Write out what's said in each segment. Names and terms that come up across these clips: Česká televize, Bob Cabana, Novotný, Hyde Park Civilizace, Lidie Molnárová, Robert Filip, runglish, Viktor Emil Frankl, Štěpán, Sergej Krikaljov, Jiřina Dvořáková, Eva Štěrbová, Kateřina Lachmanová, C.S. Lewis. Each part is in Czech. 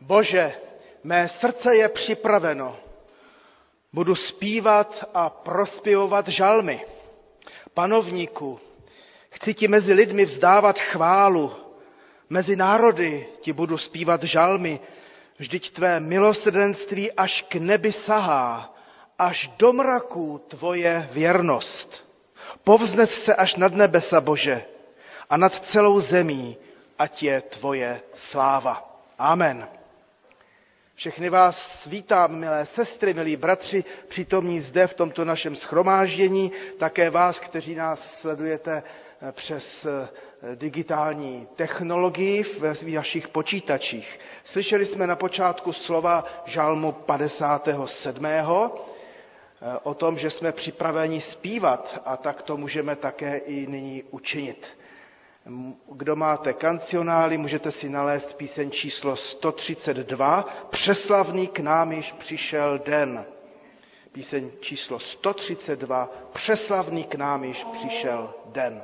Bože, mé srdce je připraveno, budu zpívat a prospěvovat žalmy. Panovníku, chci ti mezi lidmi vzdávat chválu, mezi národy ti budu zpívat žalmy, vždyť tvé milosrdenství až k nebi sahá, až do mraků tvoje věrnost. Povznes se až nad nebesa, Bože, a nad celou zemí, ať je tvoje sláva. Amen. Všechny vás vítám, milé sestry, milí bratři, přítomní zde v tomto našem shromáždění, také vás, kteří nás sledujete přes digitální technologii ve vašich počítačích. Slyšeli jsme na počátku slova žalmu 57. o tom, že jsme připraveni zpívat, a tak to můžeme také i nyní učinit. Kdo máte kancionály, můžete si nalézt píseň číslo 132, Přeslavný k nám již přišel den. Píseň číslo 132, Přeslavný k nám již přišel den.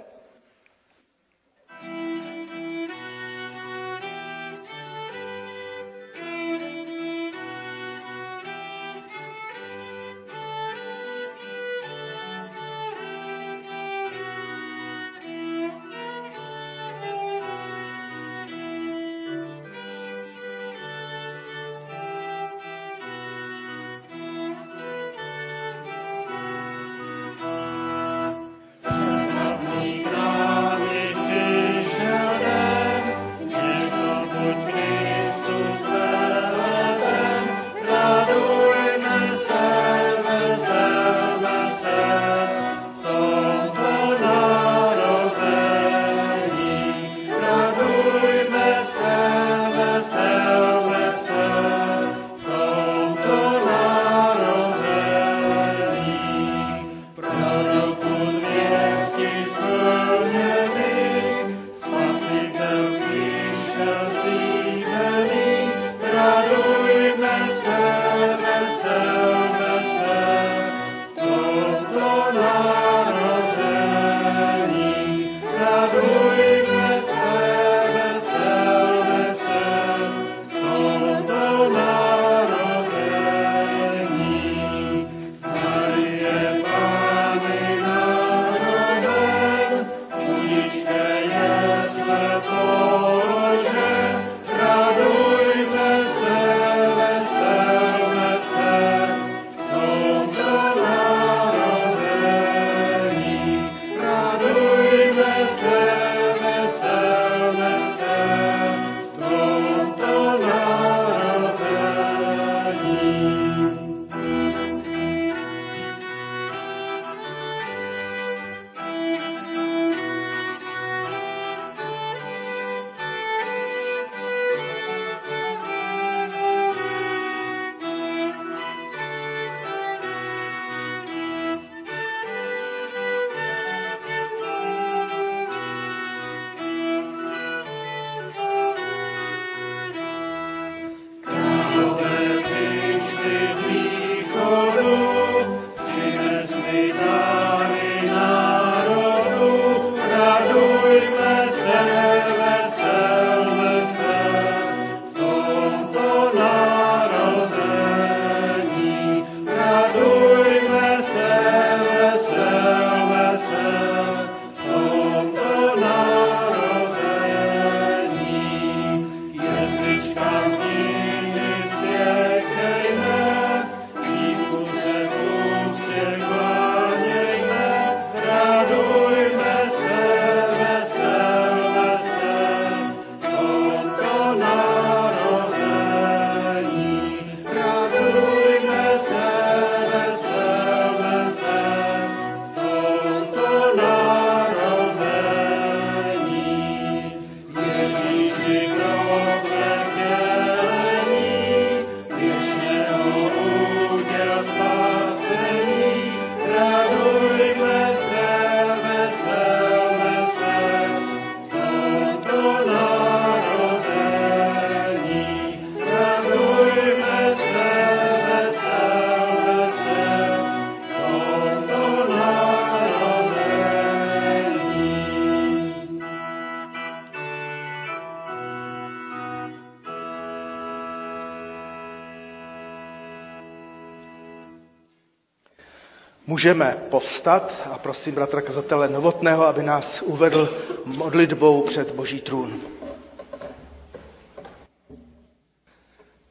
Můžeme povstat a prosím bratra kazatele Novotného, aby nás uvedl modlitbou před Boží trůn.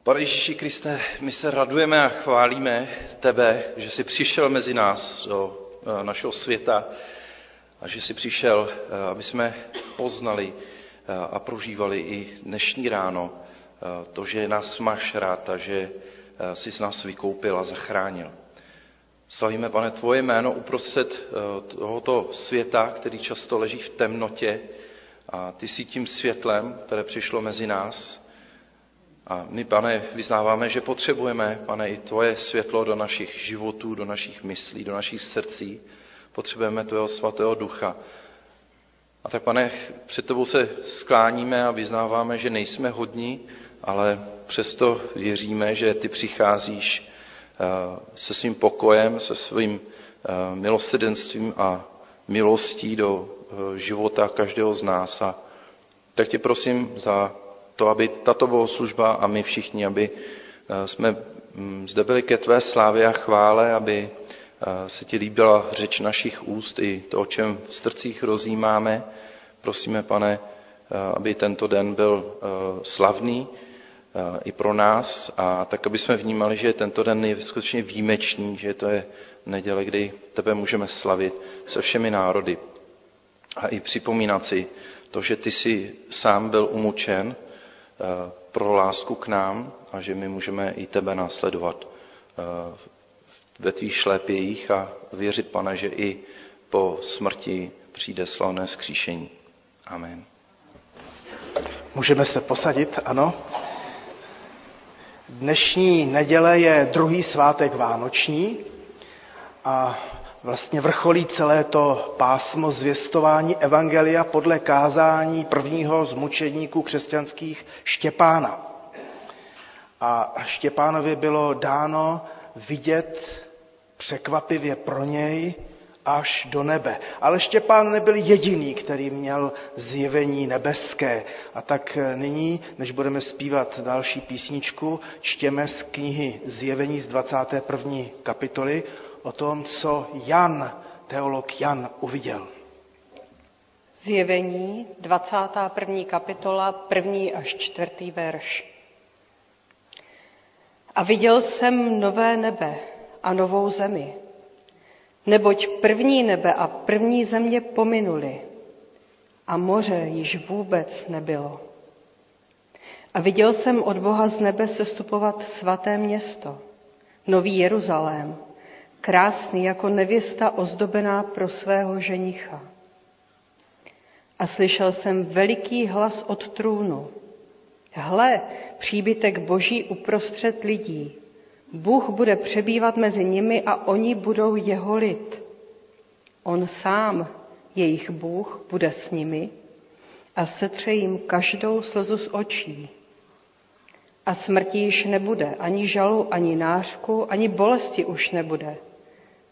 Pane Ježíši Kriste, my se radujeme a chválíme tebe, že jsi přišel mezi nás do našeho světa a že jsi přišel, aby jsme poznali a prožívali i dnešní ráno to, že nás máš rád a že jsi z nás vykoupil a zachránil. Slavíme, Pane, tvoje jméno uprostřed tohoto světa, který často leží v temnotě a ty jsi tím světlem, které přišlo mezi nás. A my, Pane, vyznáváme, že potřebujeme, Pane, i tvoje světlo do našich životů, do našich myslí, do našich srdcí. Potřebujeme tvého svatého ducha. A tak, Pane, před tebou se skláníme a vyznáváme, že nejsme hodní, ale přesto věříme, že ty přicházíš se svým pokojem, se svým milosrdenstvím a milostí do života každého z nás. A tak tě prosím za to, aby tato bohoslužba a my všichni, aby jsme zde byli ke tvé slávě a chvále, aby se ti líbila řeč našich úst i to, o čem v srdcích rozjímáme. Prosíme, Pane, aby tento den byl slavný i pro nás a tak, aby jsme vnímali, že tento den je skutečně výjimečný, že to je neděle, kdy tebe můžeme slavit se všemi národy a i připomínat si to, že ty jsi sám byl umučen pro lásku k nám a že my můžeme i tebe následovat ve tvých šlépějích a věřit, Pane, že i po smrti přijde slavné vzkříšení. Amen. Můžeme se posadit, ano? Dnešní neděle je druhý svátek vánoční a vlastně vrcholí celé to pásmo zvěstování evangelia podle kázání prvního z mučedníků křesťanských Štěpána. A Štěpánovi bylo dáno vidět překvapivě pro něj až do nebe. Ale Štěpán nebyl jediný, který měl zjevení nebeské. A tak nyní, než budeme zpívat další písničku, čtěme z knihy Zjevení z 21. kapitoly o tom, co Jan, teolog Jan, uviděl. Zjevení 21. kapitola, 1. až 4. verš. A viděl jsem nové nebe a novou zemi, neboť první nebe a první země pominuly a moře již vůbec nebylo. A viděl jsem od Boha z nebe sestupovat svaté město, nový Jeruzalém, krásný jako nevěsta ozdobená pro svého ženicha. A slyšel jsem veliký hlas od trůnu. Hle, příbytek Boží uprostřed lidí. Bůh bude přebývat mezi nimi a oni budou jeho lid. On sám, jejich Bůh, bude s nimi a setře jim každou slzu z očí. A smrti již nebude, ani žalu, ani nářku, ani bolesti už nebude,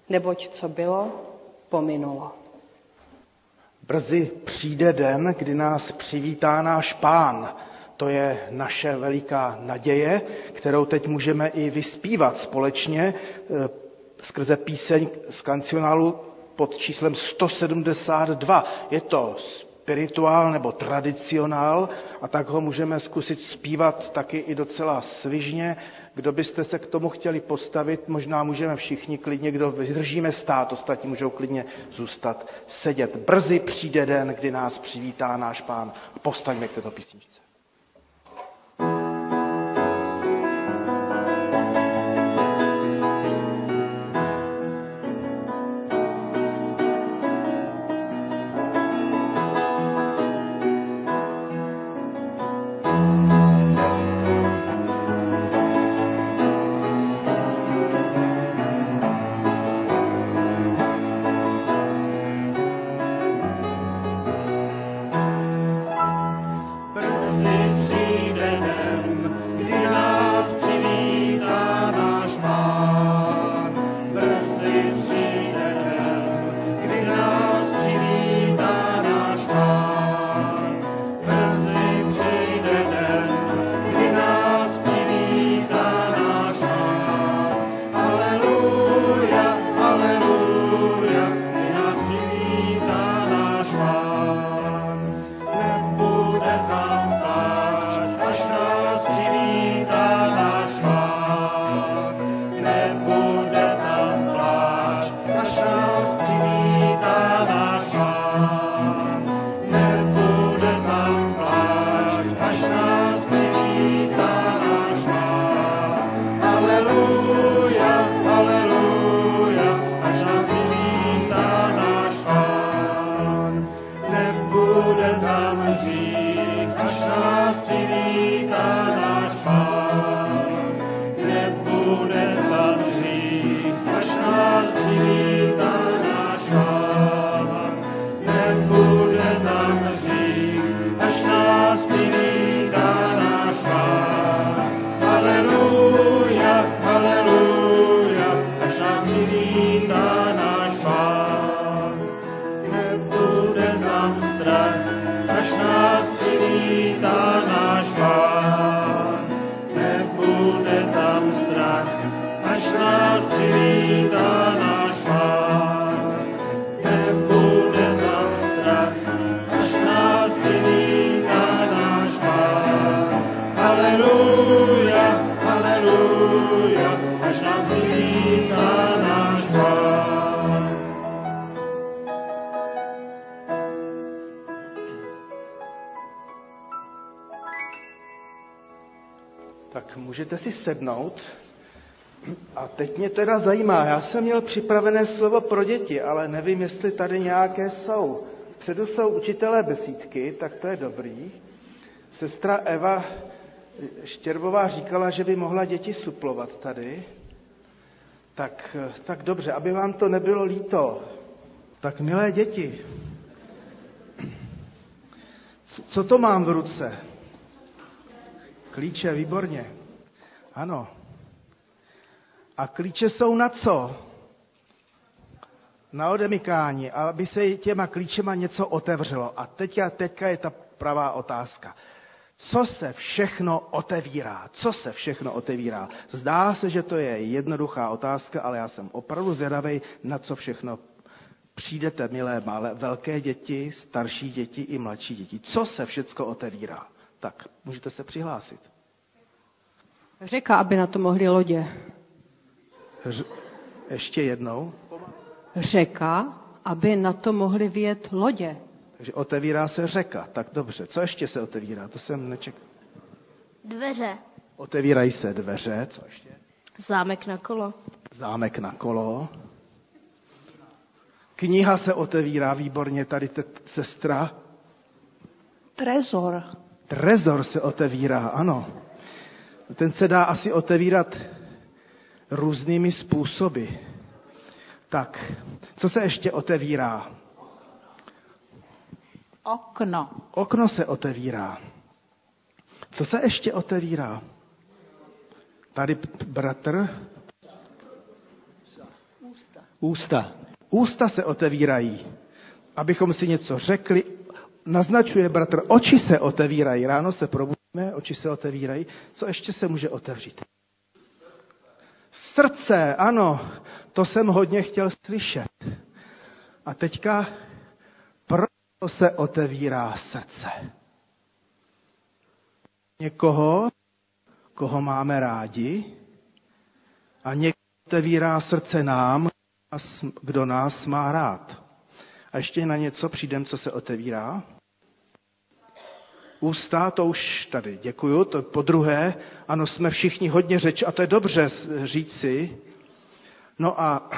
neboť co bylo, pominulo. Brzy přijde den, kdy nás přivítá náš Pán. To je naše veliká naděje, kterou teď můžeme i vyspívat společně skrze píseň z kancionálu pod číslem 172. Je to spirituál nebo tradicionál a tak ho můžeme zkusit zpívat taky i docela svižně. Kdo byste se k tomu chtěli postavit, možná můžeme všichni klidně, kdo vydržíme stát, ostatní můžou klidně zůstat sedět. Brzy přijde den, kdy nás přivítá náš Pán. Postaňme k této písničce. Tak můžete si sednout. A teď mě teda zajímá, já jsem měl připravené slovo pro děti, ale nevím, jestli tady nějaké jsou. Vpředu jsou učitelé besídky, tak to je dobrý. Sestra Eva Štěrbová říkala, že by mohla děti suplovat tady. Tak dobře, aby vám to nebylo líto. Tak milé děti, co to mám v ruce? Klíče, výborně. Ano. A klíče jsou na co? Na odemykání, aby se těma klíčema něco otevřelo. A teďka je ta pravá otázka. Co se všechno otevírá? Co se všechno otevírá? Zdá se, že to je jednoduchá otázka, ale já jsem opravdu zvědavý, na co všechno přijdete, milé malé, velké děti, starší děti i mladší děti. Co se všechno otevírá? Tak, můžete se přihlásit. Řeka, aby na to mohly lodě. Ještě jednou. Řeka, aby na to mohly vyjet lodě. Takže otevírá se řeka. Tak dobře. Co ještě se otevírá? To jsem nečekal. Dveře. Otevírají se dveře. Co ještě? Zámek na kolo. Zámek na kolo. Kniha se otevírá. Výborně. Tady sestra. Trezor. Trezor se otevírá. Ano. Ten se dá asi otevírat různými způsoby. Tak, co se ještě otevírá? Okno. Okno se otevírá. Co se ještě otevírá? Tady bratr. Ústa. Ústa se otevírají. Abychom si něco řekli, naznačuje bratr, oči se otevírají. Ráno se probudíme, oči se otevírají. Co ještě se může otevřít? Srdce, ano, to jsem hodně chtěl slyšet. A teďka, proč se otevírá srdce? Někoho, koho máme rádi, a někdo otevírá srdce nám, kdo nás má rád. A ještě na něco přijdem, co se otevírá. Ústa, to už tady, děkuju, to podruhé, ano, jsme všichni hodně řeč, a to je dobře říci. No a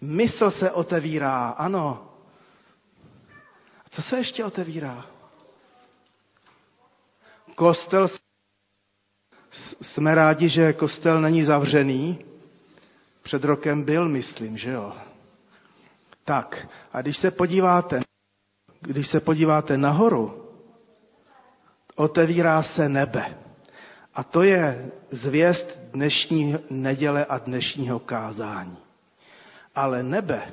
mysl se otevírá, ano. A co se ještě otevírá? Kostel, jsme rádi, že kostel není zavřený. Před rokem byl, myslím, že jo. Tak, a když se podíváte nahoru, otevírá se nebe. A to je zvěst dnešní neděle a dnešního kázání. Ale nebe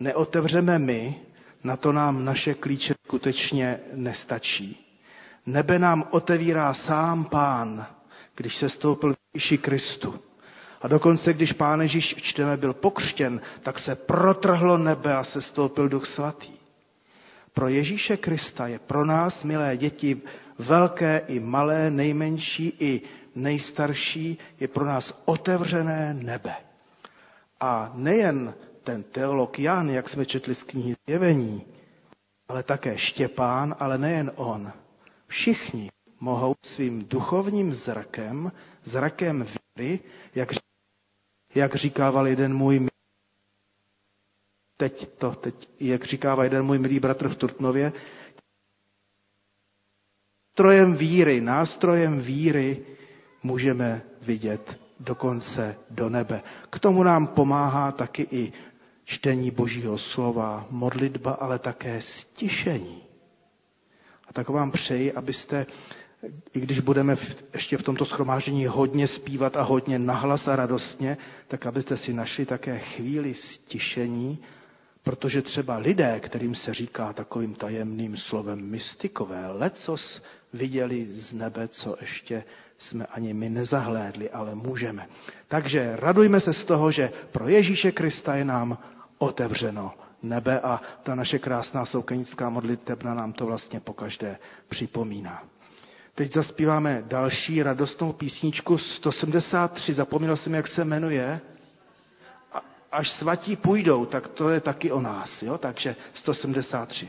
neotevřeme my, na to nám naše klíče skutečně nestačí. Nebe nám otevírá sám Pán, když se stoupil Ježíši Kristu. A dokonce, když Pán Ježíš, čteme, byl pokřtěn, tak se protrhlo nebe a sestoupil Duch Svatý. Pro Ježíše Krista je pro nás, milé děti, velké i malé, nejmenší i nejstarší, je pro nás otevřené nebe. A nejen ten teolog Jan, jak jsme četli z knihy Zjevení, ale také Štěpán, ale nejen on. Všichni mohou svým duchovním zrakem, zrakem víry, jak říkával jeden můj jak říkává jeden můj milý bratr v Turtnově, nástrojem víry můžeme vidět dokonce do nebe. K tomu nám pomáhá taky i čtení Božího slova, modlitba, ale také stišení. A tak vám přeji, abyste, i když budeme ještě v tomto shromáždění hodně zpívat a hodně nahlas a radostně, tak abyste si našli také chvíli stišení, protože třeba lidé, kterým se říká takovým tajemným slovem mystikové, lecos viděli z nebe, co ještě jsme ani my nezahlédli, ale můžeme. Takže radujme se z toho, že pro Ježíše Krista je nám otevřeno nebe a ta naše krásná soukenická modlitebna nám to vlastně pokaždé připomíná. Teď zazpíváme další radostnou písničku 173, zapomněl jsem, jak se jmenuje. Až svatí půjdou, tak to je taky o nás, jo? Takže 173.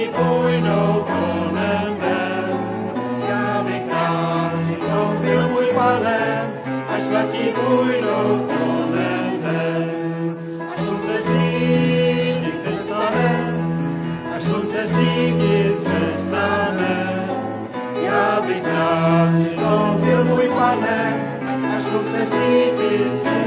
ti půjdou kolem ven. Já bych rád přitom byl můj panem, až zlatí půjdou kolem ven. Až slunce zřídí přestane, až slunce zřídí přestane. Já bych rád přitom byl můj panem, až slunce zřídí přestane.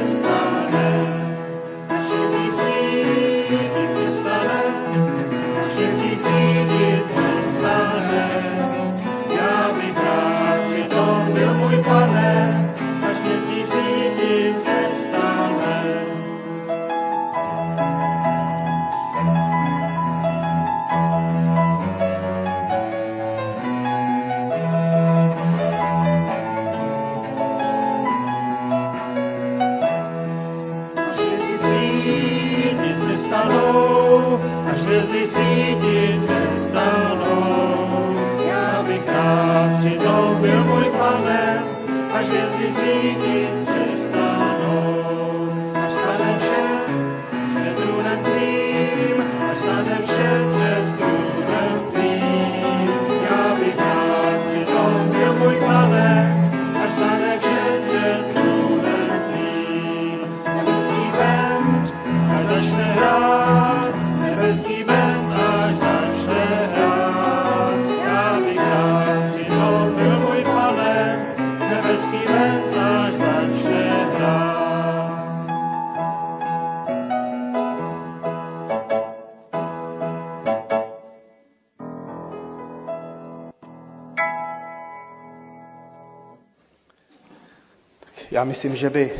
Já myslím, že by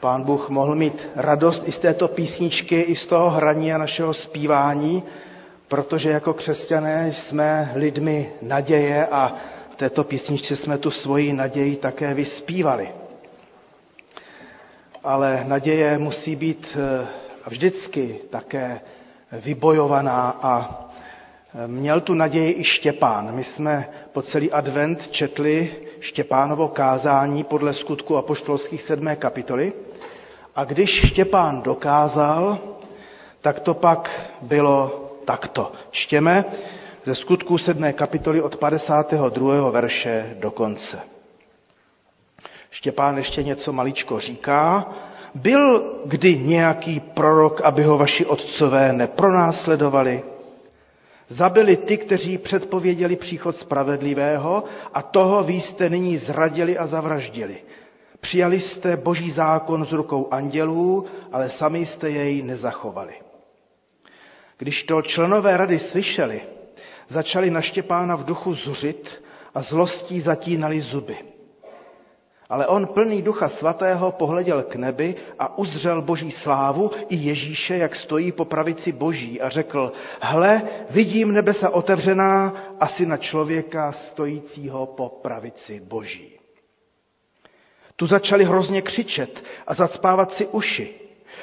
Pán Bůh mohl mít radost i z této písničky, i z toho hraní a našeho zpívání, protože jako křesťané jsme lidmi naděje a v této písničce jsme tu svoji naději také vyspívali. Ale naděje musí být vždycky také vybojovaná a měl tu naději i Štěpán. My jsme po celý advent četli Štěpánovo kázání podle Skutků apoštolských 7. kapitoly. A když Štěpán dokázal, tak to pak bylo takto. Čtěme ze Skutků 7. kapitoly od 52. verše do konce. Štěpán ještě něco maličko říká. Byl kdy nějaký prorok, aby ho vaši otcové nepronásledovali? Zabili ty, kteří předpověděli příchod spravedlivého a toho vy jste nyní zradili a zavraždili. Přijali jste boží zákon z rukou andělů, ale sami jste jej nezachovali. Když to členové rady slyšeli, začali na Štěpána v duchu zuřit a zlostí zatínali zuby. Ale on plný Ducha Svatého pohleděl k nebi a uzřel boží slávu i Ježíše, jak stojí po pravici boží a řekl, hle, vidím nebesa otevřená a syna člověka stojícího po pravici boží. Tu začali hrozně křičet a zacpávat si uši.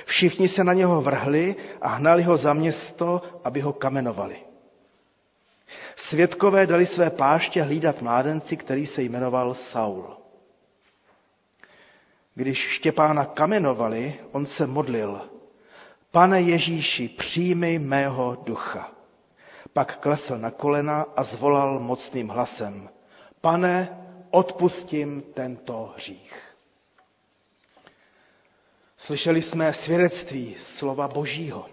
Všichni se na něho vrhli a hnali ho za město, aby ho kamenovali. Svědkové dali své pláště hlídat mládenci, který se jmenoval Saul. Když Štěpána kamenovali, on se modlil. Pane Ježíši, přijmi mého ducha. Pak klesl na kolena a zvolal mocným hlasem. Pane, odpustím tento hřích. Slyšeli jsme svědectví slova Božího.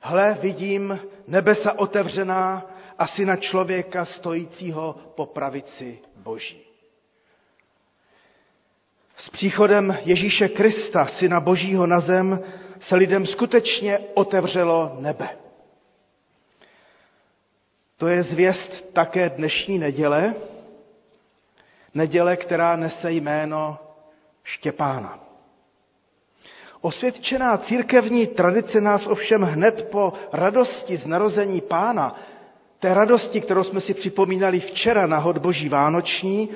Hle, vidím nebesa otevřená a syna člověka stojícího po pravici Boží. S příchodem Ježíše Krista, Syna Božího na zem, se lidem skutečně otevřelo nebe. To je zvěst také dnešní neděle, neděle, která nese jméno Štěpána. Osvědčená církevní tradice nás ovšem hned po radosti z narození Pána, té radosti, kterou jsme si připomínali včera na hod Boží vánoční,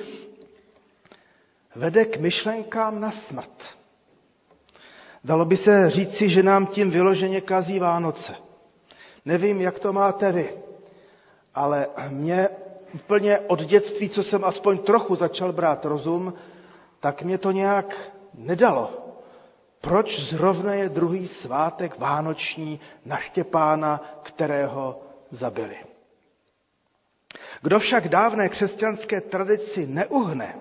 vede k myšlenkám na smrt. Dalo by se říci, že nám tím vyloženě kazí Vánoce. Nevím, jak to máte vy, ale mě úplně od dětství, co jsem aspoň trochu začal brát rozum, tak mě to nějak nedalo. Proč zrovna je druhý svátek vánoční na Štěpána, kterého zabili? Kdo však dávné křesťanské tradici neuhne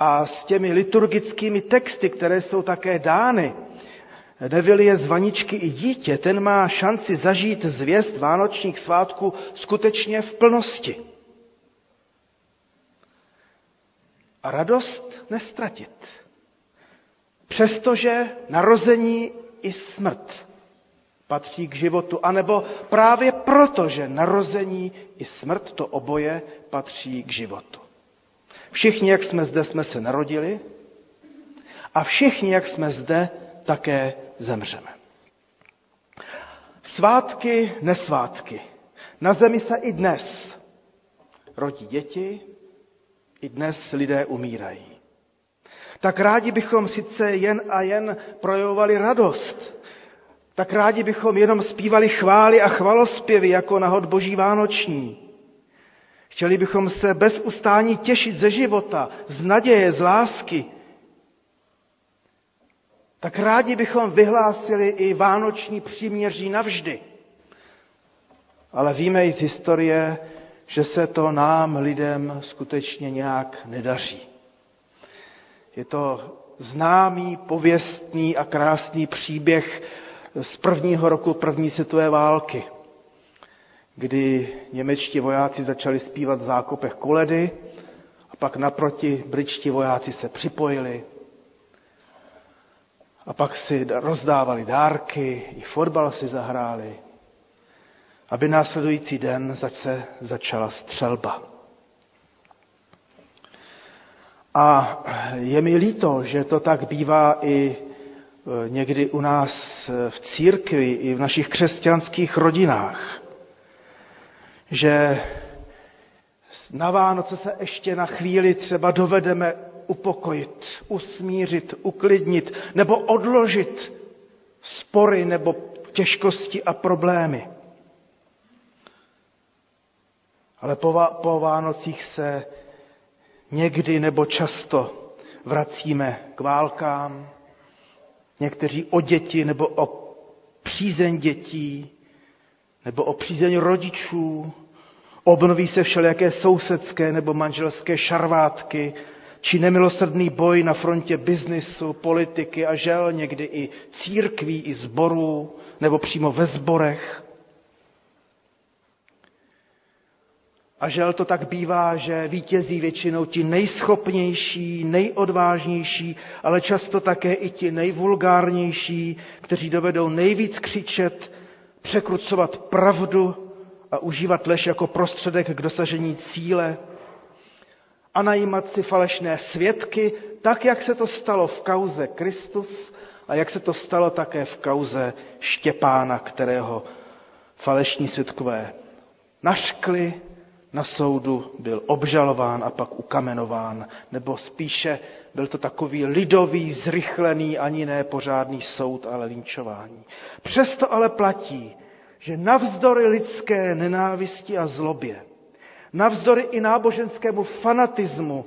a s těmi liturgickými texty, které jsou také dány, nevylije z vaničky i dítě, ten má šanci zažít zvěst vánočních svátků skutečně v plnosti. A radost nestratit. Přestože narození i smrt patří k životu, anebo právě proto, že narození i smrt, to oboje patří k životu. Všichni, jak jsme zde, jsme se narodili a všichni, jak jsme zde, také zemřeme. Svátky, nesvátky. Na zemi se i dnes rodí děti, i dnes lidé umírají. Tak rádi bychom sice jen a jen projevovali radost, tak rádi bychom jenom zpívali chvály a chvalospěvy jako na hod boží vánoční. Chtěli bychom se bez ustání těšit ze života, z naděje, z lásky. Tak rádi bychom vyhlásili i vánoční příměří navždy. Ale víme i z historie, že se to nám, lidem, skutečně nějak nedaří. Je to známý, pověstný a krásný příběh z prvního roku první světové války, kdy němečtí vojáci začali zpívat v zákopech koledy a pak naproti britští vojáci se připojili a pak si rozdávali dárky, i fotbal si zahráli, aby následující den se začala střelba. A je mi líto, že to tak bývá i někdy u nás v církvi, i v našich křesťanských rodinách, že na Vánoce se ještě na chvíli třeba dovedeme upokojit, usmířit, uklidnit nebo odložit spory nebo těžkosti a problémy. Ale po Vánocích se někdy nebo často vracíme k válkám, někteří o děti nebo o přízeň dětí, nebo o přízeň rodičů, obnoví se všelijaké sousedské nebo manželské šarvátky, či nemilosrdný boj na frontě biznisu, politiky a žel někdy i církví, i sborů, nebo přímo ve sborech. A žel to tak bývá, že vítězí většinou ti nejschopnější, nejodvážnější, ale často také i ti nejvulgárnější, kteří dovedou nejvíc křičet, překrucovat pravdu a užívat lež jako prostředek k dosažení cíle a najímat si falešné svědky, tak, jak se to stalo v kauze Kristus a jak se to stalo také v kauze Štěpána, kterého falešní svědkové naškli, na soudu byl obžalován a pak ukamenován, nebo spíše byl to takový lidový, zrychlený, ani ne pořádný soud, ale linčování. Přesto ale platí, že navzdory lidské nenávisti a zlobě, navzdory i náboženskému fanatismu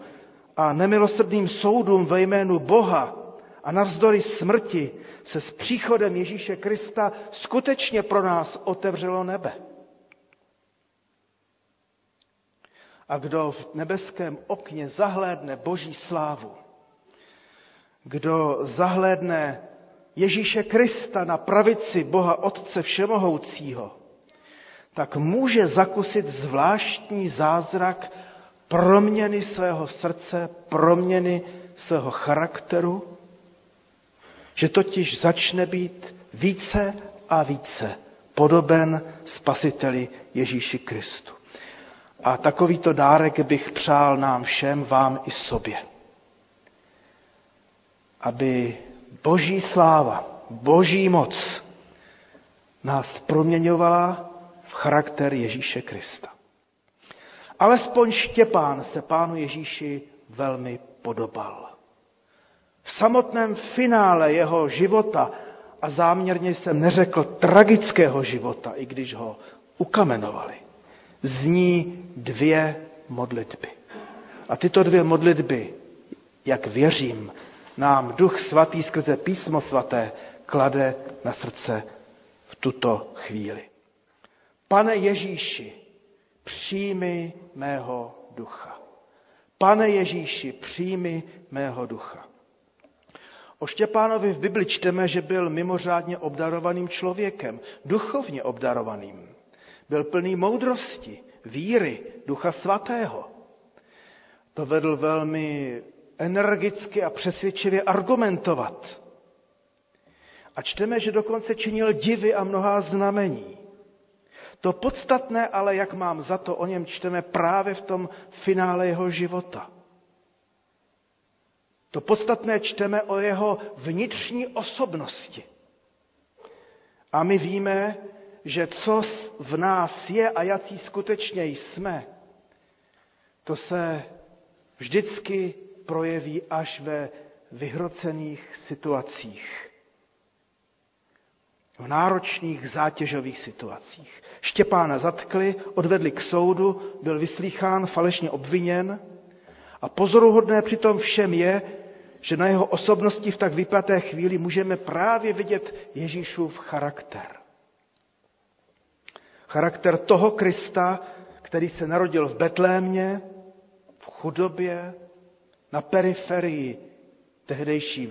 a nemilosrdným soudům ve jménu Boha a navzdory smrti se s příchodem Ježíše Krista skutečně pro nás otevřelo nebe. A kdo v nebeském okně zahlédne boží slávu, kdo zahlédne Ježíše Krista na pravici Boha Otce Všemohoucího, tak může zakusit zvláštní zázrak proměny svého srdce, proměny svého charakteru, že totiž začne být více a více podoben Spasiteli Ježíši Kristu. A takovýto dárek bych přál nám všem, vám i sobě. Aby boží sláva, boží moc nás proměňovala v charakter Ježíše Krista. Alespoň Štěpán se Pánu Ježíši velmi podobal. V samotném finále jeho života, a záměrně jsem neřekl tragického života, i když ho ukamenovali, zní dvě modlitby. A tyto dvě modlitby, jak věřím, nám Duch Svatý skrze Písmo svaté klade na srdce v tuto chvíli. Pane Ježíši, přijmi mého ducha. Pane Ježíši, přijmi mého ducha. O Štěpánovi v Bibli čteme, že byl mimořádně obdarovaným člověkem, duchovně obdarovaným. Byl plný moudrosti, víry, Ducha Svatého. To vedl velmi energicky a přesvědčivě argumentovat. A čteme, že dokonce činil divy a mnohá znamení. To podstatné ale, jak mám za to, o něm čteme právě v tom finále jeho života. To podstatné čteme o jeho vnitřní osobnosti. A my víme, že co v nás je a jací skutečně jsme, to se vždycky projeví až ve vyhrocených situacích. V náročných zátěžových situacích. Štěpána zatkli, odvedli k soudu, byl vyslýchán, falešně obviněn a pozoruhodné přitom všem je, že na jeho osobnosti v tak vypaté chvíli můžeme právě vidět Ježíšův charakter. Charakter toho Krista, který se narodil v Betlémě, v chudobě, na periferii tehdejší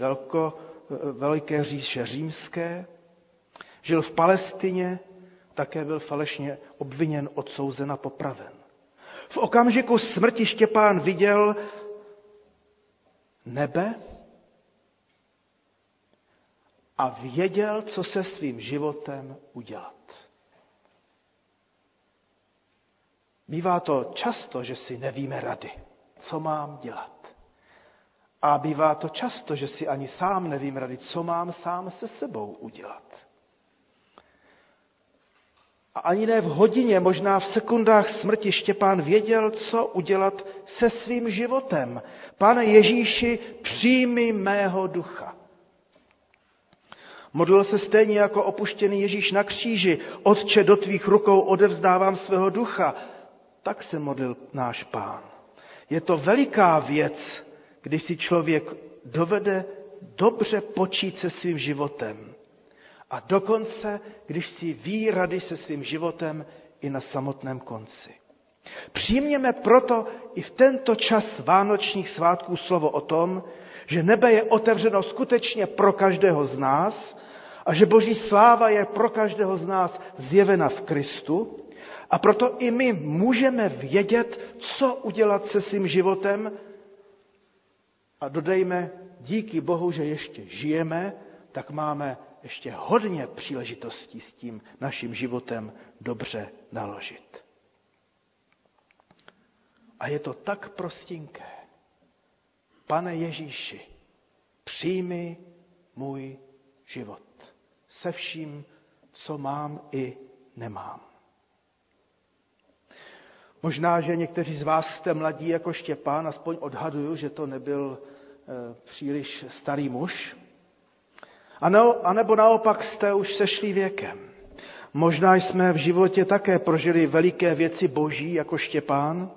veliké říše římské, žil v Palestině, také byl falešně obviněn, odsouzen a popraven. V okamžiku smrti Štěpán viděl nebe a věděl, co se svým životem udělat. Bývá to často, že si nevíme rady, co mám dělat. A bývá to často, že si ani sám nevím rady, co mám sám se sebou udělat. A ani ne v hodině, možná v sekundách smrti Štěpán věděl, co udělat se svým životem. Pane Ježíši, přijmi mého ducha. Modlil se stejně jako opuštěný Ježíš na kříži. Otče, do tvých rukou odevzdávám svého ducha. Tak se modlil náš Pán. Je to veliká věc, když si člověk dovede dobře počít se svým životem. A dokonce, když si ví rady se svým životem i na samotném konci. Přijměme proto i v tento čas vánočních svátků slovo o tom, že nebe je otevřeno skutečně pro každého z nás a že Boží sláva je pro každého z nás zjevena v Kristu. A proto i my můžeme vědět, co udělat se svým životem. A dodejme, díky Bohu, že ještě žijeme, tak máme ještě hodně příležitostí s tím naším životem dobře naložit. A je to tak prostinké. Pane Ježíši, přijmi můj život se vším, co mám i nemám. Možná, že někteří z vás jste mladí jako Štěpán, aspoň odhaduju, že to nebyl příliš starý muž. A nebo naopak jste už sešli věkem. Možná jsme v životě také prožili veliké věci boží jako Štěpán.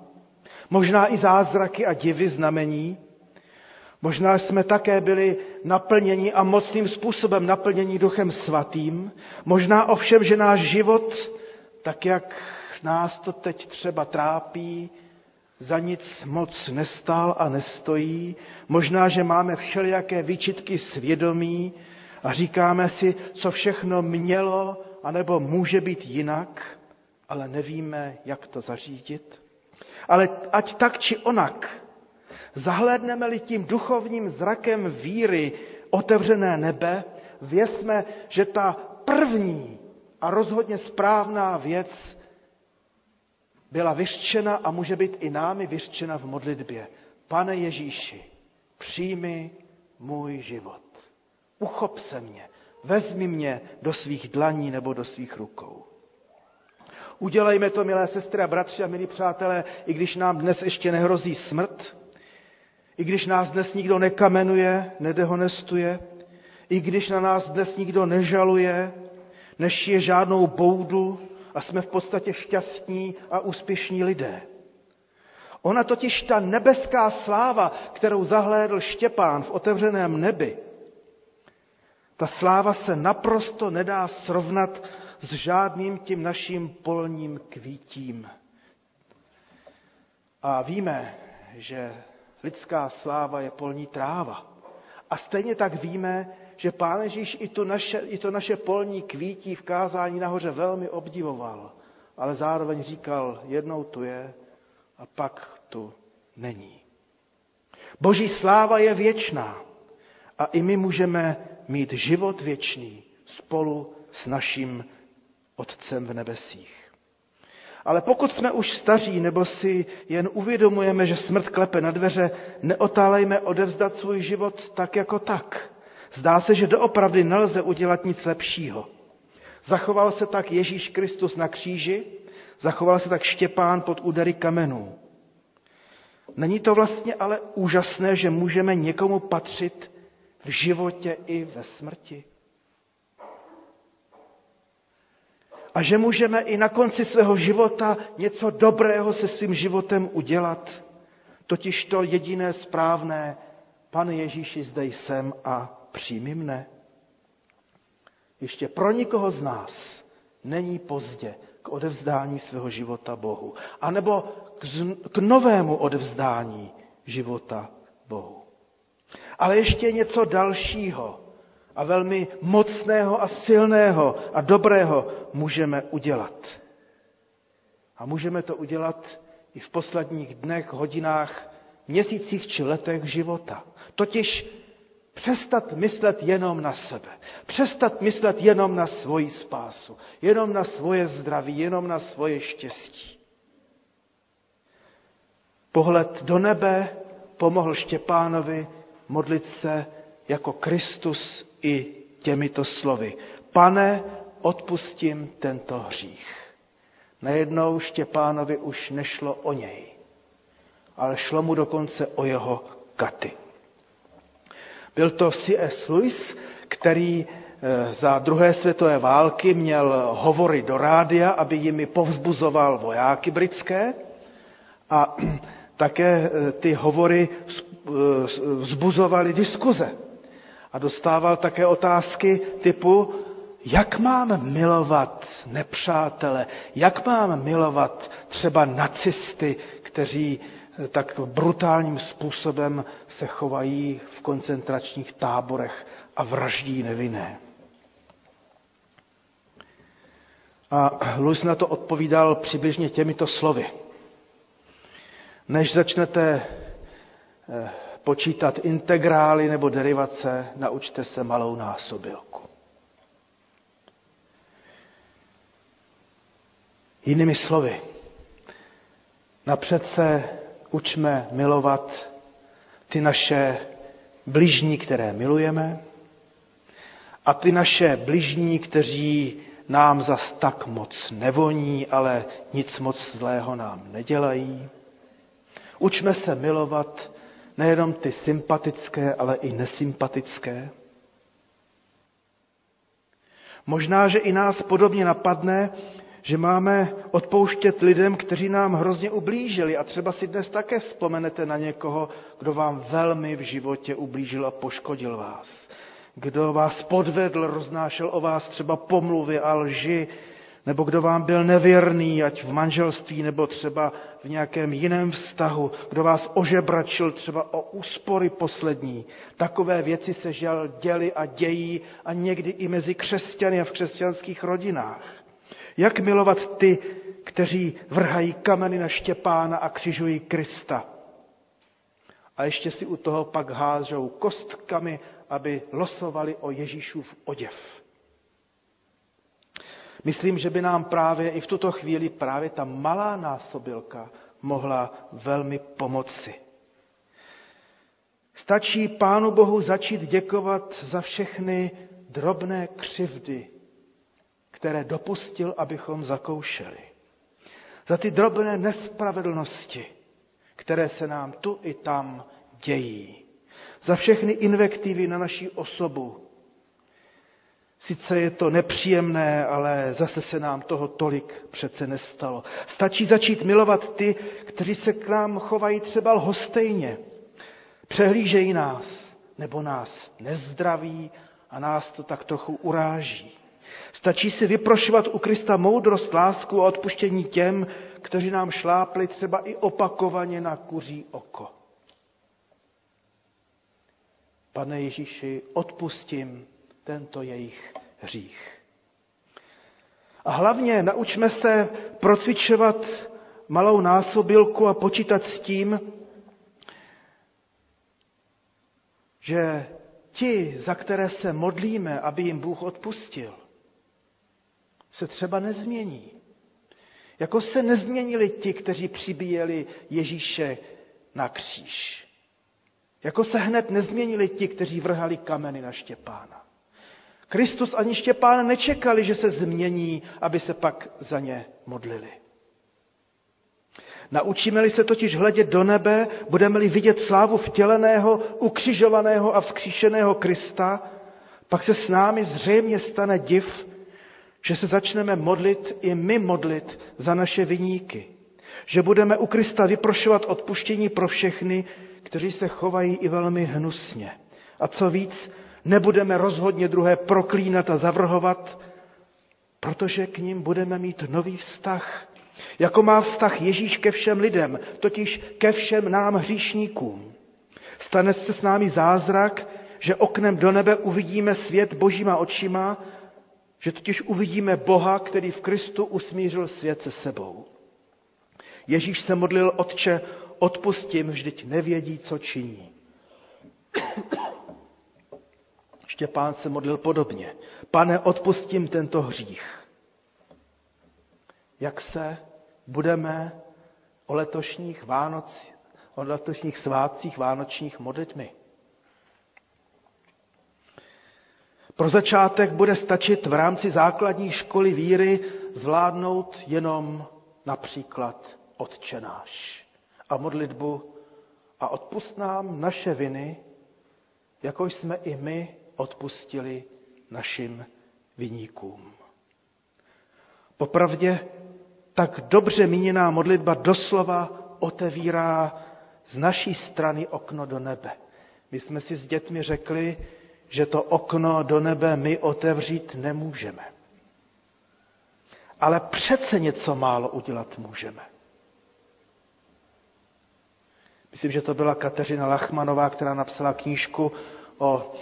Možná i zázraky a divy znamení. Možná jsme také byli naplněni a mocným způsobem naplněni Duchem Svatým. Možná ovšem, že náš život, tak jak nás to teď třeba trápí, za nic moc nestál a nestojí. Možná, že máme všelijaké výčitky svědomí, a říkáme si, co všechno mělo, anebo může být jinak, ale nevíme, jak to zařídit. Ale ať tak či onak, zahlédneme-li tím duchovním zrakem víry otevřené nebe, vězme, že ta první a rozhodně správná věc byla vyřčena a může být i námi vyřčena v modlitbě. Pane Ježíši, přijmi můj život. Uchop se mě, vezmi mě do svých dlaní nebo do svých rukou. Udělejme to, milé sestry a bratři a milí přátelé, i když nám dnes ještě nehrozí smrt, i když nás dnes nikdo nekamenuje, nedehonestuje, i když na nás dnes nikdo nežaluje, nešije žádnou boudu a jsme v podstatě šťastní a úspěšní lidé. Ona totiž ta nebeská sláva, kterou zahlédl Štěpán v otevřeném nebi, ta sláva se naprosto nedá srovnat s žádným tím naším polním kvítím. A víme, že lidská sláva je polní tráva. A stejně tak víme, že Pán Ježíš i to naše polní kvítí v kázání nahoře velmi obdivoval, ale zároveň říkal, jednou tu je a pak tu není. Boží sláva je věčná a i my můžeme mít život věčný spolu s naším Otcem v nebesích. Ale pokud jsme už staří, nebo si jen uvědomujeme, že smrt klepe na dveře, neotálejme odevzdat svůj život tak jako tak. Zdá se, že doopravdy nelze udělat nic lepšího. Zachoval se tak Ježíš Kristus na kříži, zachoval se tak Štěpán pod údery kamenů. Není to vlastně ale úžasné, že můžeme někomu patřit v životě i ve smrti? A že můžeme i na konci svého života něco dobrého se svým životem udělat. Totiž to jediné správné, Pane Ježíši, zde jsem a přijmi mne. Ještě pro nikoho z nás není pozdě k odevzdání svého života Bohu. A nebo k novému odevzdání života Bohu. Ale ještě něco dalšího a velmi mocného a silného a dobrého můžeme udělat. A můžeme to udělat i v posledních dnech, hodinách, měsících či letech života. Totiž přestat myslet jenom na sebe. Přestat myslet jenom na svoji spásu. Jenom na svoje zdraví, jenom na svoje štěstí. Pohled do nebe pomohl Štěpánovi modlit se jako Kristus i těmito slovy. Pane, odpustím tento hřích. Najednou Štěpánovi už nešlo o něj, ale šlo mu dokonce o jeho katy. Byl to C.S. Lewis, který za druhé světové války měl hovory do rádia, aby jimi povzbuzoval vojáky britské, a také ty hovory vzbuzovaly diskuze. A dostával také otázky typu, jak mám milovat nepřátele, jak mám milovat třeba nacisty, kteří tak brutálním způsobem se chovají v koncentračních táborech a vraždí nevinné. A Lewis na to odpovídal přibližně těmito slovy. Než začnete počítat integrály nebo derivace, naučte se malou násobilku. Jinými slovy, napřed se učme milovat ty naše bližní, které milujeme, a ty naše bližní, kteří nám zas tak moc nevoní, ale nic moc zlého nám nedělají. Učme se milovat nejenom ty sympatické, ale i nesympatické. Možná, že i nás podobně napadne, že máme odpouštět lidem, kteří nám hrozně ublížili. A třeba si dnes také vzpomenete na někoho, kdo vám velmi v životě ublížil a poškodil vás. Kdo vás podvedl, roznášel o vás třeba pomluvy a lži, nebo kdo vám byl nevěrný, ať v manželství, nebo třeba v nějakém jiném vztahu, kdo vás ožebračil třeba o úspory poslední. Takové věci se žal děly a dějí a někdy i mezi křesťany a v křesťanských rodinách. Jak milovat ty, kteří vrhají kameny na Štěpána a křižují Krista? A ještě si u toho pak házou kostkami, aby losovali o Ježíšův oděv. Myslím, že by nám právě i v tuto chvíli právě ta malá násobilka mohla velmi pomoci. Stačí Pánu Bohu začít děkovat za všechny drobné křivdy, které dopustil, abychom zakoušeli. Za ty drobné nespravedlnosti, které se nám tu i tam dějí. Za všechny invektivy na naši osobu. Sice je to nepříjemné, ale zase se nám toho tolik přece nestalo. Stačí začít milovat ty, kteří se k nám chovají třeba lhostejně. Přehlížejí nás, nebo nás nezdraví a nás to tak trochu uráží. Stačí si vyprošovat u Krista moudrost, lásku a odpuštění těm, kteří nám šlápli třeba i opakovaně na kuří oko. Pane Ježíši, odpustím tento jejich hřích. A hlavně naučme se procvičovat malou násobilku a počítat s tím, že ti, za které se modlíme, aby jim Bůh odpustil, se třeba nezmění. Jako se nezměnili ti, kteří přibíjeli Ježíše na kříž. Jako se hned nezměnili ti, kteří vrhali kameny na Štěpána. Kristus ani Štěpán nečekali, že se změní, aby se pak za ně modlili. Naučíme-li se totiž hledět do nebe, budeme-li vidět slávu vtěleného, ukřižovaného a vzkříšeného Krista, pak se s námi zřejmě stane div, že se začneme modlit i my modlit za naše viníky. Že budeme u Krista vyprošovat odpuštění pro všechny, kteří se chovají i velmi hnusně. A co víc, nebudeme rozhodně druhé proklínat a zavrhovat, protože k nim budeme mít nový vztah. Jako má vztah Ježíš ke všem lidem, totiž ke všem nám hříšníkům. Stane se s námi zázrak, že oknem do nebe uvidíme svět Božíma očima, že totiž uvidíme Boha, který v Kristu usmířil svět se sebou. Ježíš se modlil: Otče, odpustím, vždyť nevědí, co činí. Štěpán se modlil podobně. Pane, odpustím tento hřích. Jak se budeme o letošních svátcích vánočních modlit my? Pro začátek bude stačit v rámci základní školy víry zvládnout jenom například Otče náš a modlitbu: a odpusť nám naše viny, jako jsme i my odpustili našim viníkům. Popravdě tak dobře míněná modlitba doslova otevírá z naší strany okno do nebe. My jsme si s dětmi řekli, že to okno do nebe my otevřít nemůžeme. Ale přece něco málo udělat můžeme. Myslím, že to byla Kateřina Lachmanová, která napsala knížku o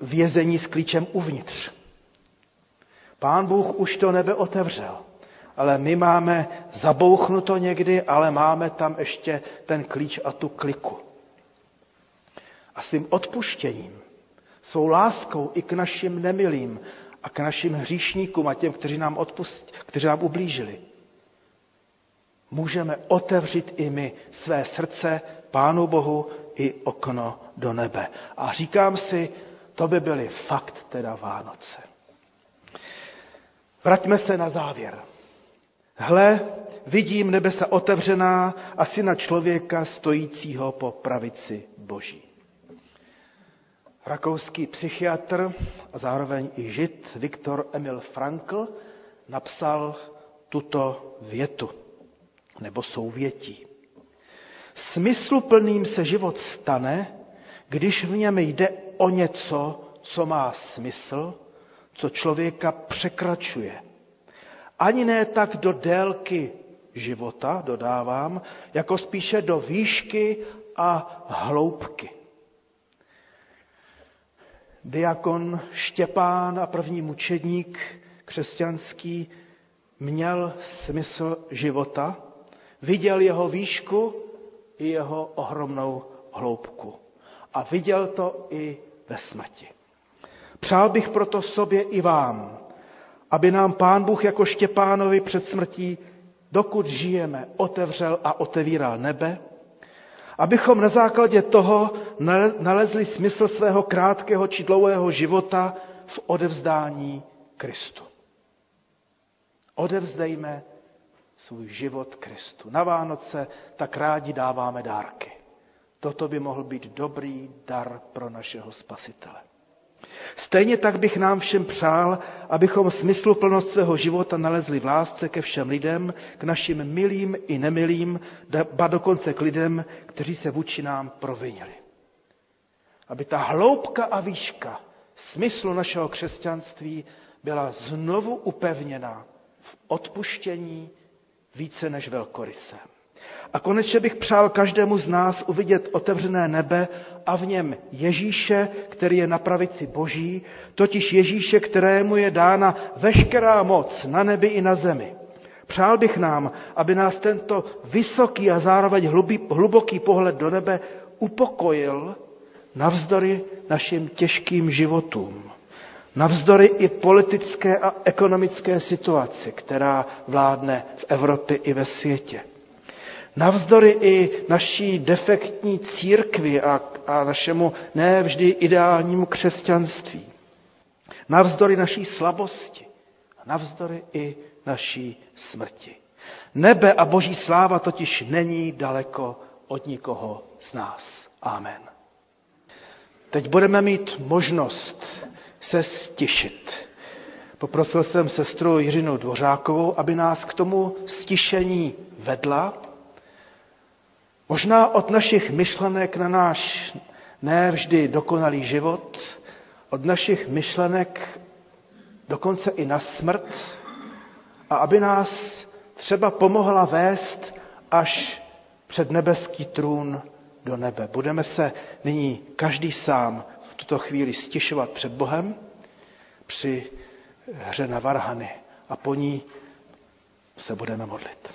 vězení s klíčem uvnitř. Pán Bůh už to nebe otevřel, ale my máme zabouchnuto někdy, ale máme tam ještě ten klíč a tu kliku. A svým odpuštěním, svou láskou i k našim nemilým a k našim hříšníkům a těm, kteří nám ublížili, můžeme otevřít i my své srdce Pánu Bohu i okno do nebe. A říkám si, to by byly fakt teda Vánoce. Vraťme se na závěr. Hle, vidím nebesa otevřená a Syna člověka stojícího po pravici Boží. Rakouský psychiatr a zároveň i Žid Viktor Emil Frankl napsal tuto větu, nebo souvětí. Smysluplným se život stane, když v něm jde o něco, co má smysl, co člověka překračuje. Ani ne tak do délky života, dodávám, jako spíše do výšky a hloubky. Diakon Štěpán a první mučedník křesťanský měl smysl života, viděl jeho výšku i jeho ohromnou hloubku. A viděl to i ve smrti. Přál bych proto sobě i vám, aby nám Pán Bůh jako Štěpánovi před smrtí, dokud žijeme, otevřel a otevírá nebe, abychom na základě toho nalezli smysl svého krátkého či dlouhého života v odevzdání Kristu. Odevzdejme svůj život Kristu. Na Vánoce tak rádi dáváme dárky. Toto by mohl být dobrý dar pro našeho Spasitele. Stejně tak bych nám všem přál, abychom smysluplnost svého života nalezli v lásce ke všem lidem, k našim milým i nemilým, ba dokonce k lidem, kteří se vůči nám provinili. Aby ta hloubka a výška smyslu našeho křesťanství byla znovu upevněna v odpuštění více než velkorysem. A konečně bych přál každému z nás uvidět otevřené nebe a v něm Ježíše, který je na pravici Boží, totiž Ježíše, kterému je dána veškerá moc na nebi i na zemi. Přál bych nám, aby nás tento vysoký a zároveň hluboký pohled do nebe upokojil navzdory našim těžkým životům. Navzdory i politické a ekonomické situaci, která vládne v Evropě i ve světě. Navzdory i naší defektní církvi a našemu ne vždy ideálnímu křesťanství. Navzdory naší slabosti a navzdory i naší smrti. Nebe a Boží sláva totiž není daleko od nikoho z nás. Amen. Teď budeme mít možnost se stišit. Poprosil jsem sestru Jiřinu Dvořákovou, aby nás k tomu stišení vedla. Možná od našich myšlenek na náš ne vždy dokonalý život, od našich myšlenek dokonce i na smrt, a aby nás třeba pomohla vést až před nebeský trůn do nebe. Budeme se nyní každý sám v tuto chvíli stišovat před Bohem při hře na varhany a po ní se budeme modlit.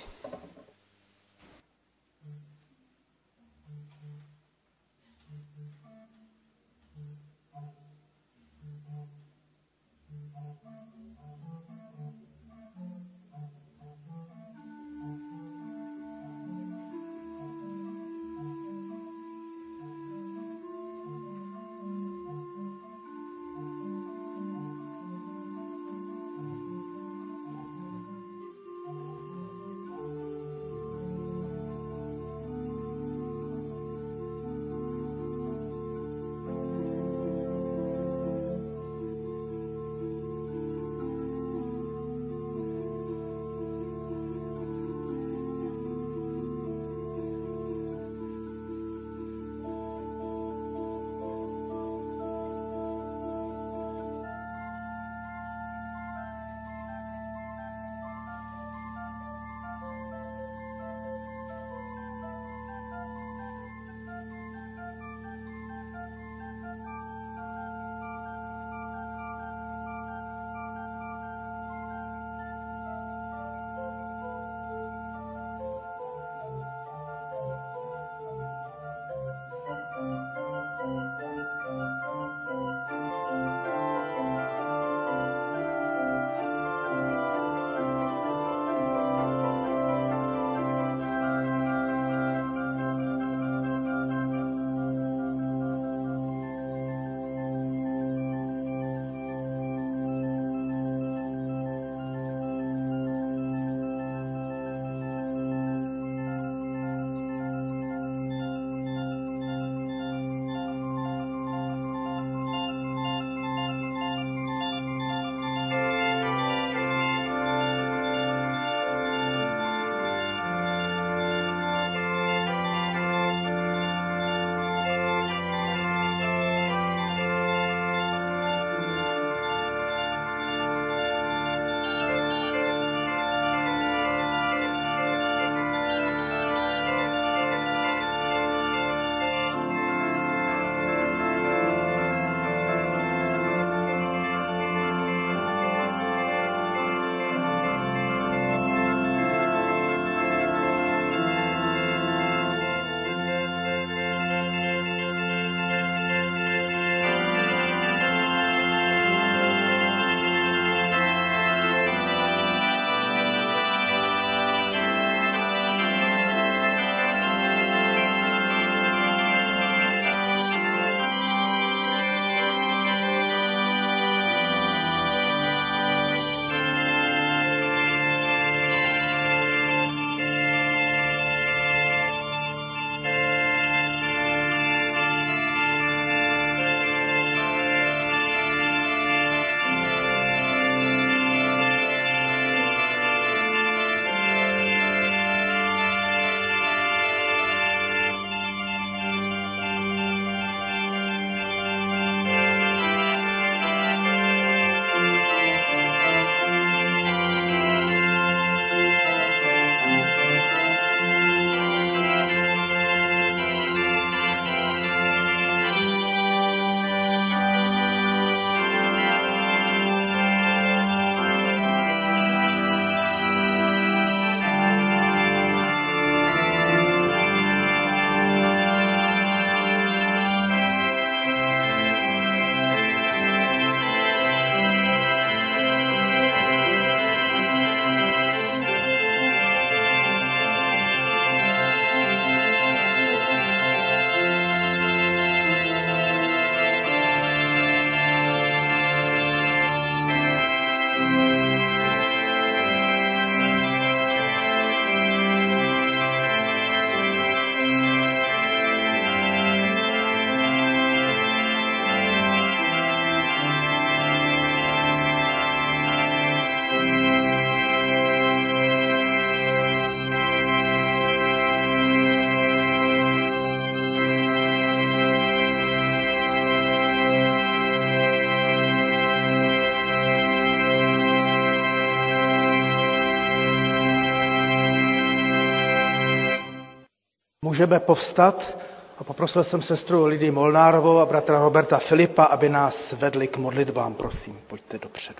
můžeme povstat a poprosil jsem sestru Lidii Molnárovou a bratra Roberta Filipa, aby nás vedli k modlitbám. Prosím, pojďte dopředu.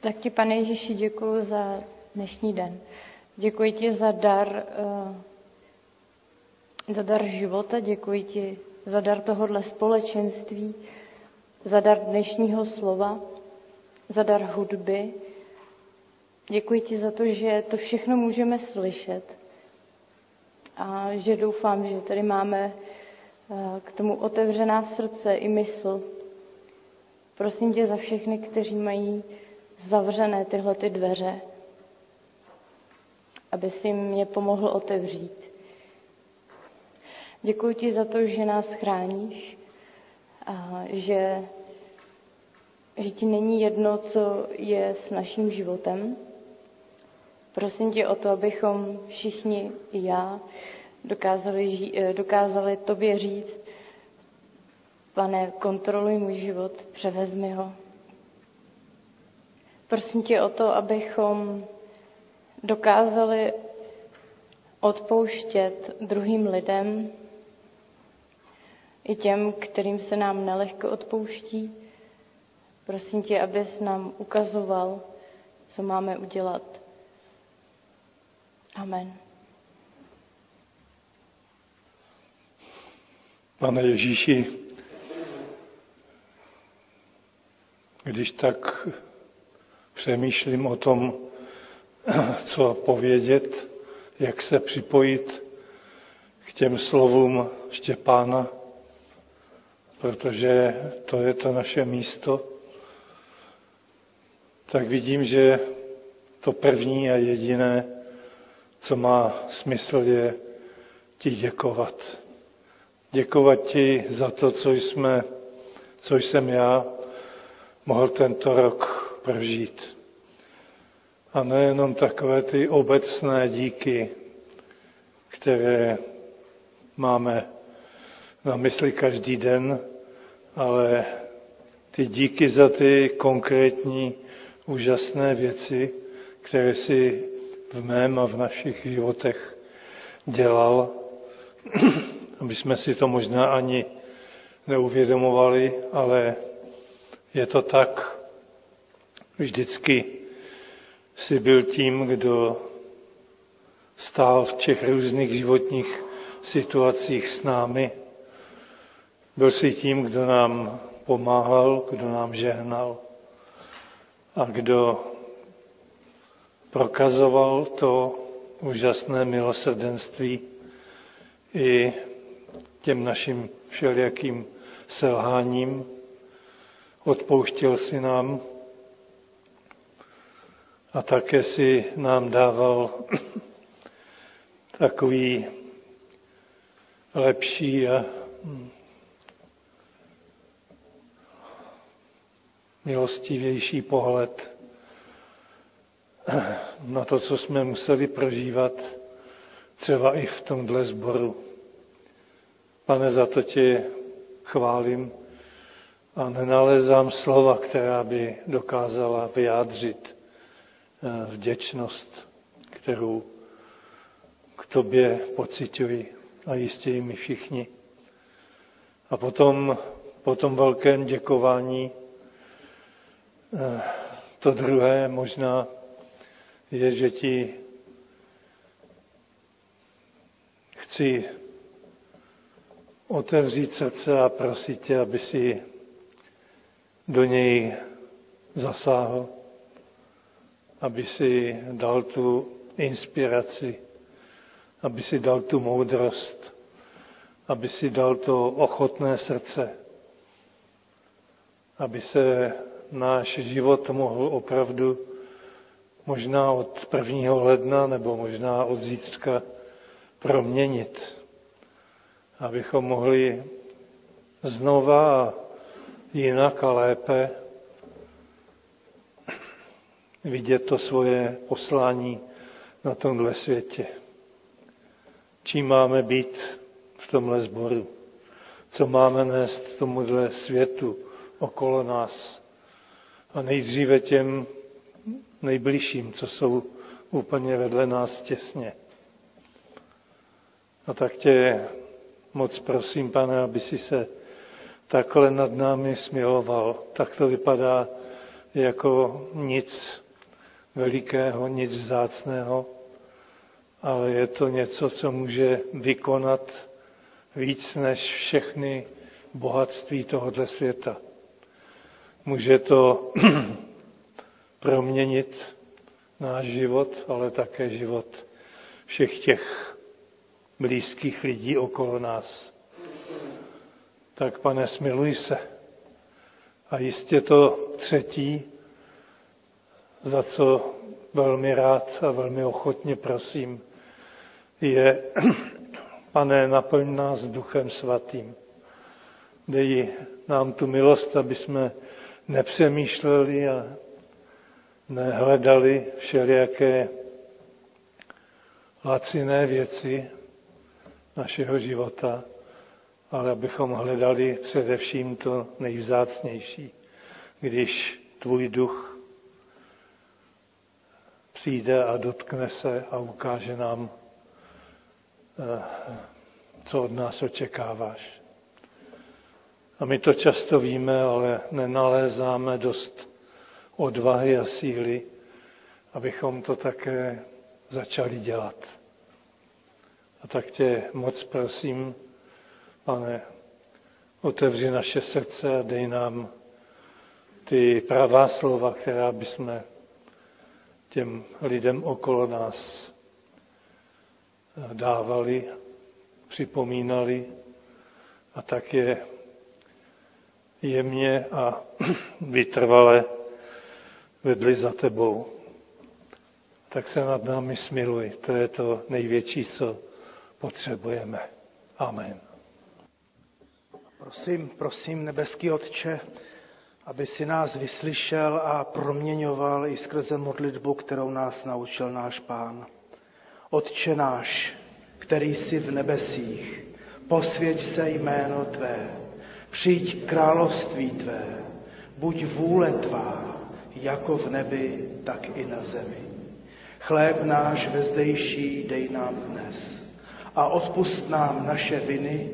Tak ti, Pane Ježíši, děkuji za dnešní den. Děkuji ti za dar života, děkuji ti za dar tohohle společenství, za dar dnešního slova, za dar hudby. Děkuji ti za to, že to všechno můžeme slyšet a že doufám, že tady máme k tomu otevřená srdce i mysl. Prosím tě za všechny, kteří mají zavřené tyhle ty dveře, aby si mě pomohl otevřít. Děkuji ti za to, že nás chráníš a že ti není jedno, co je s naším životem. Prosím tě o to, abychom všichni i já dokázali tobě říct, Pane, kontroluj můj život, převez mi ho. Prosím tě o to, abychom dokázali odpouštět druhým lidem i těm, kterým se nám nelehko odpouští. Prosím tě, abys nám ukazoval, co máme udělat. Amen. Pane Ježíši, když tak přemýšlím o tom, co povědět, jak se připojit k těm slovům Štěpána, protože to je to naše místo, tak vidím, že to první a jediné, co má smysl, je ti děkovat. Děkovat ti za to, co jsem já mohl tento rok prožít. A nejenom takové ty obecné díky, které máme na mysli každý den, ale ty díky za ty konkrétní úžasné věci, které si v mém a v našich životech dělal, aby jsme si to možná ani neuvědomovali, ale je to tak, vždycky jsi byl tím, kdo stál v těch různých životních situacích s námi. Byl jsi tím, kdo nám pomáhal, kdo nám žehnal a kdo prokazoval to úžasné milosrdenství i těm našim všelijakým selháním. Odpouštěl si nám a také si nám dával takový lepší a milostivější pohled na to, co jsme museli prožívat, třeba i v tomhle sboru. Pane, za to tě chválím a nenalézám slova, která by dokázala vyjádřit vděčnost, kterou k tobě pociťuji a jistě i my všichni. A potom po tom velkém děkování to druhé možná je, že ti chci otevřít srdce a prosit tě, aby si do něj zasáhl, aby si dal tu inspiraci, aby si dal tu moudrost, aby si dal to ochotné srdce, aby se náš život mohl opravdu možná od 1. ledna nebo možná od zítřka proměnit, abychom mohli znova jinak a lépe vidět to svoje poslání na tomhle světě. Čím máme být v tomhle sboru? Co máme nést tomuhle světu okolo nás? A nejdříve těm nejbližším, co jsou úplně vedle nás těsně. A tak tě moc prosím, Pane, aby si se takhle nad námi smiloval. Tak to vypadá jako nic velikého, nic vzácného, ale je to něco, co může vykonat víc než všechny bohatství tohoto světa. Může to proměnit náš život, ale také život všech těch blízkých lidí okolo nás. Tak, Pane, smiluj se. A jistě to třetí, za co velmi rád a velmi ochotně prosím, je, Pane, naplň nás Duchem Svatým. Dej nám tu milost, aby jsme nepřemýšleli a nehledali všelijaké laciné věci našeho života, ale abychom hledali především to nejvzácnější, když tvůj duch přijde a dotkne se a ukáže nám, co od nás očekáváš. A my to často víme, ale nenalézáme dost odvahy a síly, abychom to také začali dělat. A tak tě moc prosím, Pane, otevři naše srdce a dej nám ty pravá slova, která bychom těm lidem okolo nás dávali, připomínali a tak je jemně a vytrvale vedli za tebou. Tak se nad námi smiluj, to je to největší, co potřebujeme. Amen. Prosím, nebeský Otče, aby si nás vyslyšel a proměňoval i skrze modlitbu, kterou nás naučil náš Pán. Otče náš, který jsi v nebesích, posvěť se jméno tvé, přijď království tvé, buď vůle tvá, jako v nebi, tak i na zemi. Chléb náš vezdejší dej nám dnes a odpusť nám naše viny,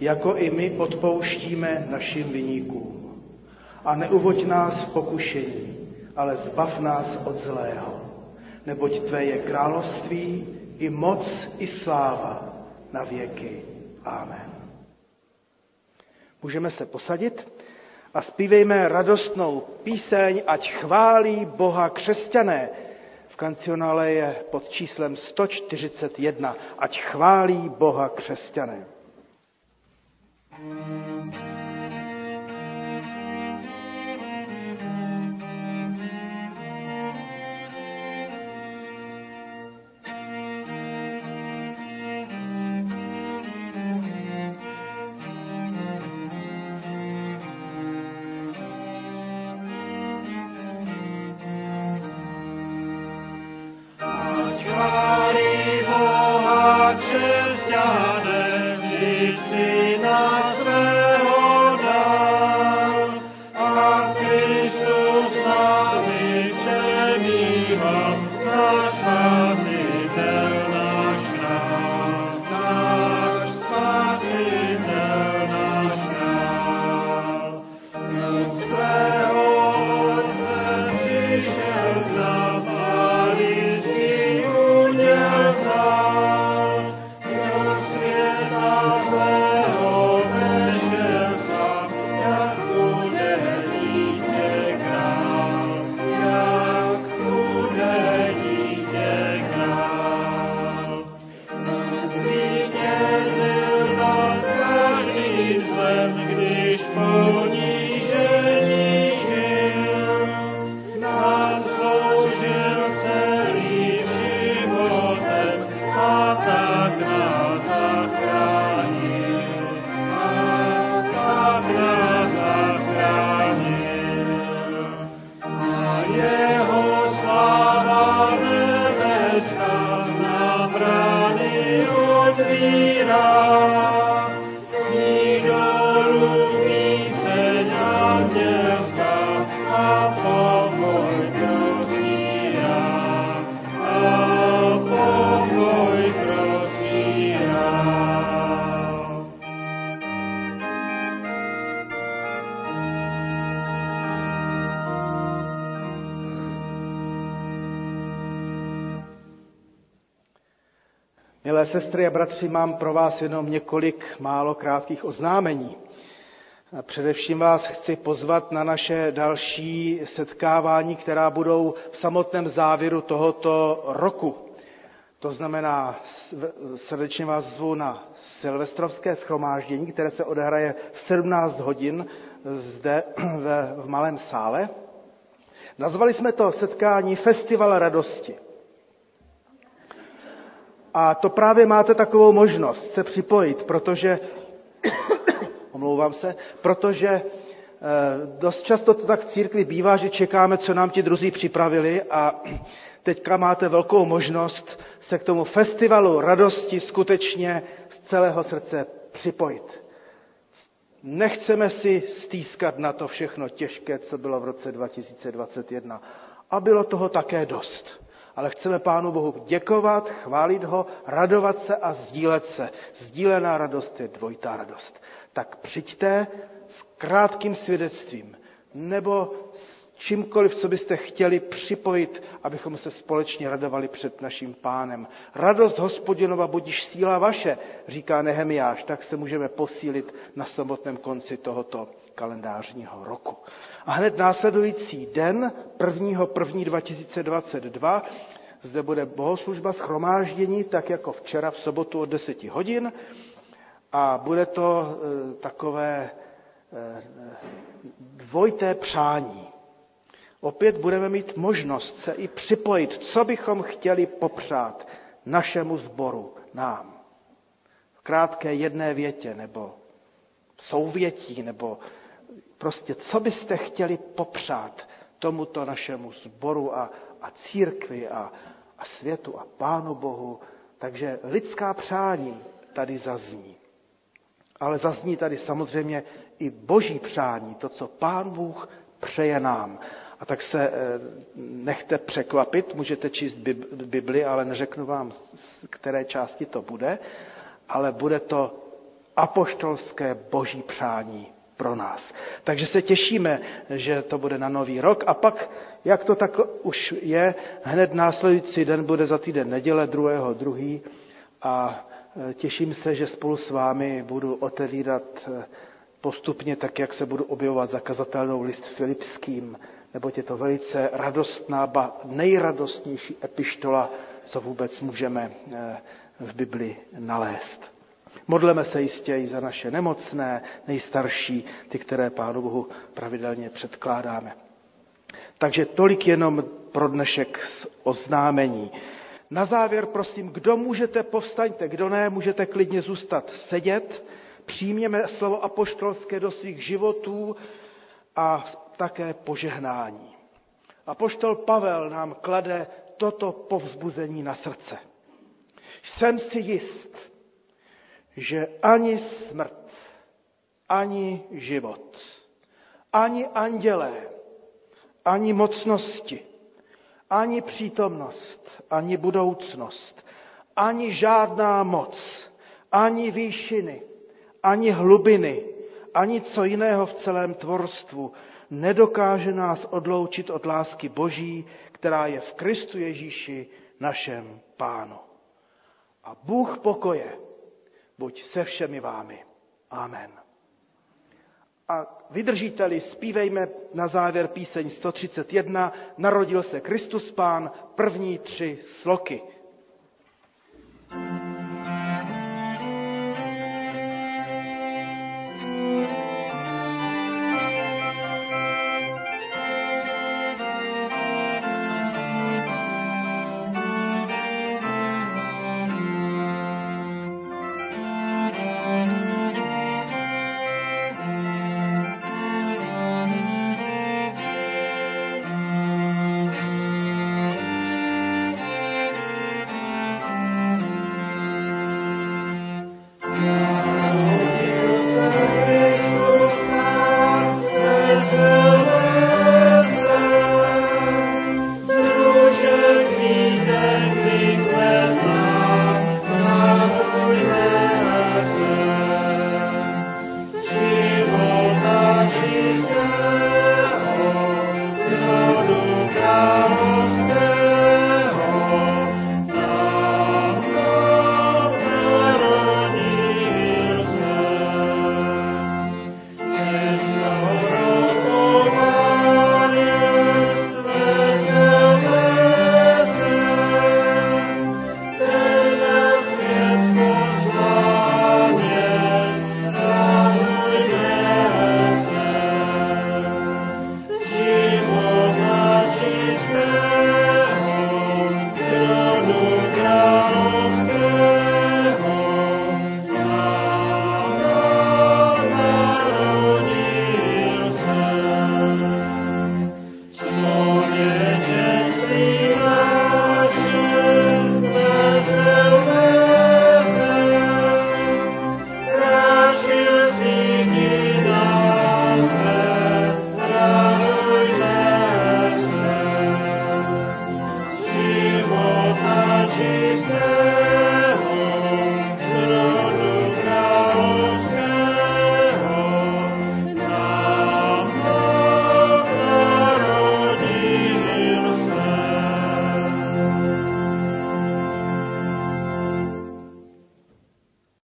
jako i my odpouštíme našim viníkům. A neuvoď nás v pokušení, ale zbav nás od zlého, neboť tvé je království i moc i sláva na věky. Amen. Můžeme se posadit a zpívejme radostnou píseň Ať chválí Boha křesťané. V kancionále je pod číslem 141. Ať chválí Boha křesťané. Yeah. Milé sestry a bratři, mám pro vás jenom několik málo krátkých oznámení. Především vás chci pozvat na naše další setkávání, která budou v samotném závěru tohoto roku. To znamená, srdečně vás zvu na silvestrovské shromáždění, které se odehraje v 17 hodin zde v malém sále. Nazvali jsme to setkání Festival radosti. A to právě máte takovou možnost se připojit, protože, protože dost často to tak v církvi bývá, že čekáme, co nám ti druzí připravili, a teďka máte velkou možnost se k tomu festivalu radosti skutečně z celého srdce připojit. Nechceme si stýskat na to všechno těžké, co bylo v roce 2021. A bylo toho také dost. Ale chceme Pánu Bohu děkovat, chválit ho, radovat se a sdílet se. Sdílená radost je dvojitá radost. Tak přijďte s krátkým svědectvím nebo s čímkoliv, co byste chtěli připojit, abychom se společně radovali před naším Pánem. Radost Hospodinova budiž síla vaše, říká Nehemiáš, tak se můžeme posílit na samotném konci tohoto kalendářního roku. A hned následující den, 1.1.2022, zde bude bohoslužba shromáždění, tak jako včera v sobotu od 10 hodin. A bude to takové dvojité přání. Opět budeme mít možnost se i připojit, co bychom chtěli popřát našemu sboru, nám. V krátké jedné větě, nebo souvětí, nebo prostě co byste chtěli popřát tomuto našemu sboru a církvi a světu a Pánu Bohu. Takže lidská přání tady zazní. Ale zazní tady samozřejmě i boží přání, to, co Pán Bůh přeje nám. A tak se nechte překvapit, můžete číst Bibli, ale neřeknu vám, z které části to bude, ale bude to apoštolské boží přání pro nás. Takže se těšíme, že to bude na nový rok, a pak, jak to tak už je, hned následující den bude za týden neděle 2.2. a těším se, že spolu s vámi budu otevírat postupně, tak jak se budu objevovat za kazatelnou list Filipským, neboť je to velice radostná, ba nejradostnější epištola, co vůbec můžeme v Bibli nalézt. Modleme se jistě i za naše nemocné, nejstarší, ty, které Pánu Bohu pravidelně předkládáme. Takže tolik jenom pro dnešek z oznámení. Na závěr prosím, kdo můžete, povstaňte, kdo ne, můžete klidně zůstat sedět. Přijměme slovo apoštolské do svých životů a také požehnání. Apoštol Pavel nám klade toto povzbuzení na srdce. Jsem si jist, že ani smrt, ani život, ani andělé, ani mocnosti, ani přítomnost, ani budoucnost, ani žádná moc, ani výšiny, ani hlubiny, ani co jiného v celém tvorstvu nedokáže nás odloučit od lásky Boží, která je v Kristu Ježíši, našem Pánu. A Bůh pokoje buď se všemi vámi. Amen. A vydržíte-li, zpívejme na závěr píseň 131, Narodil se Kristus Pán, první 3 sloky.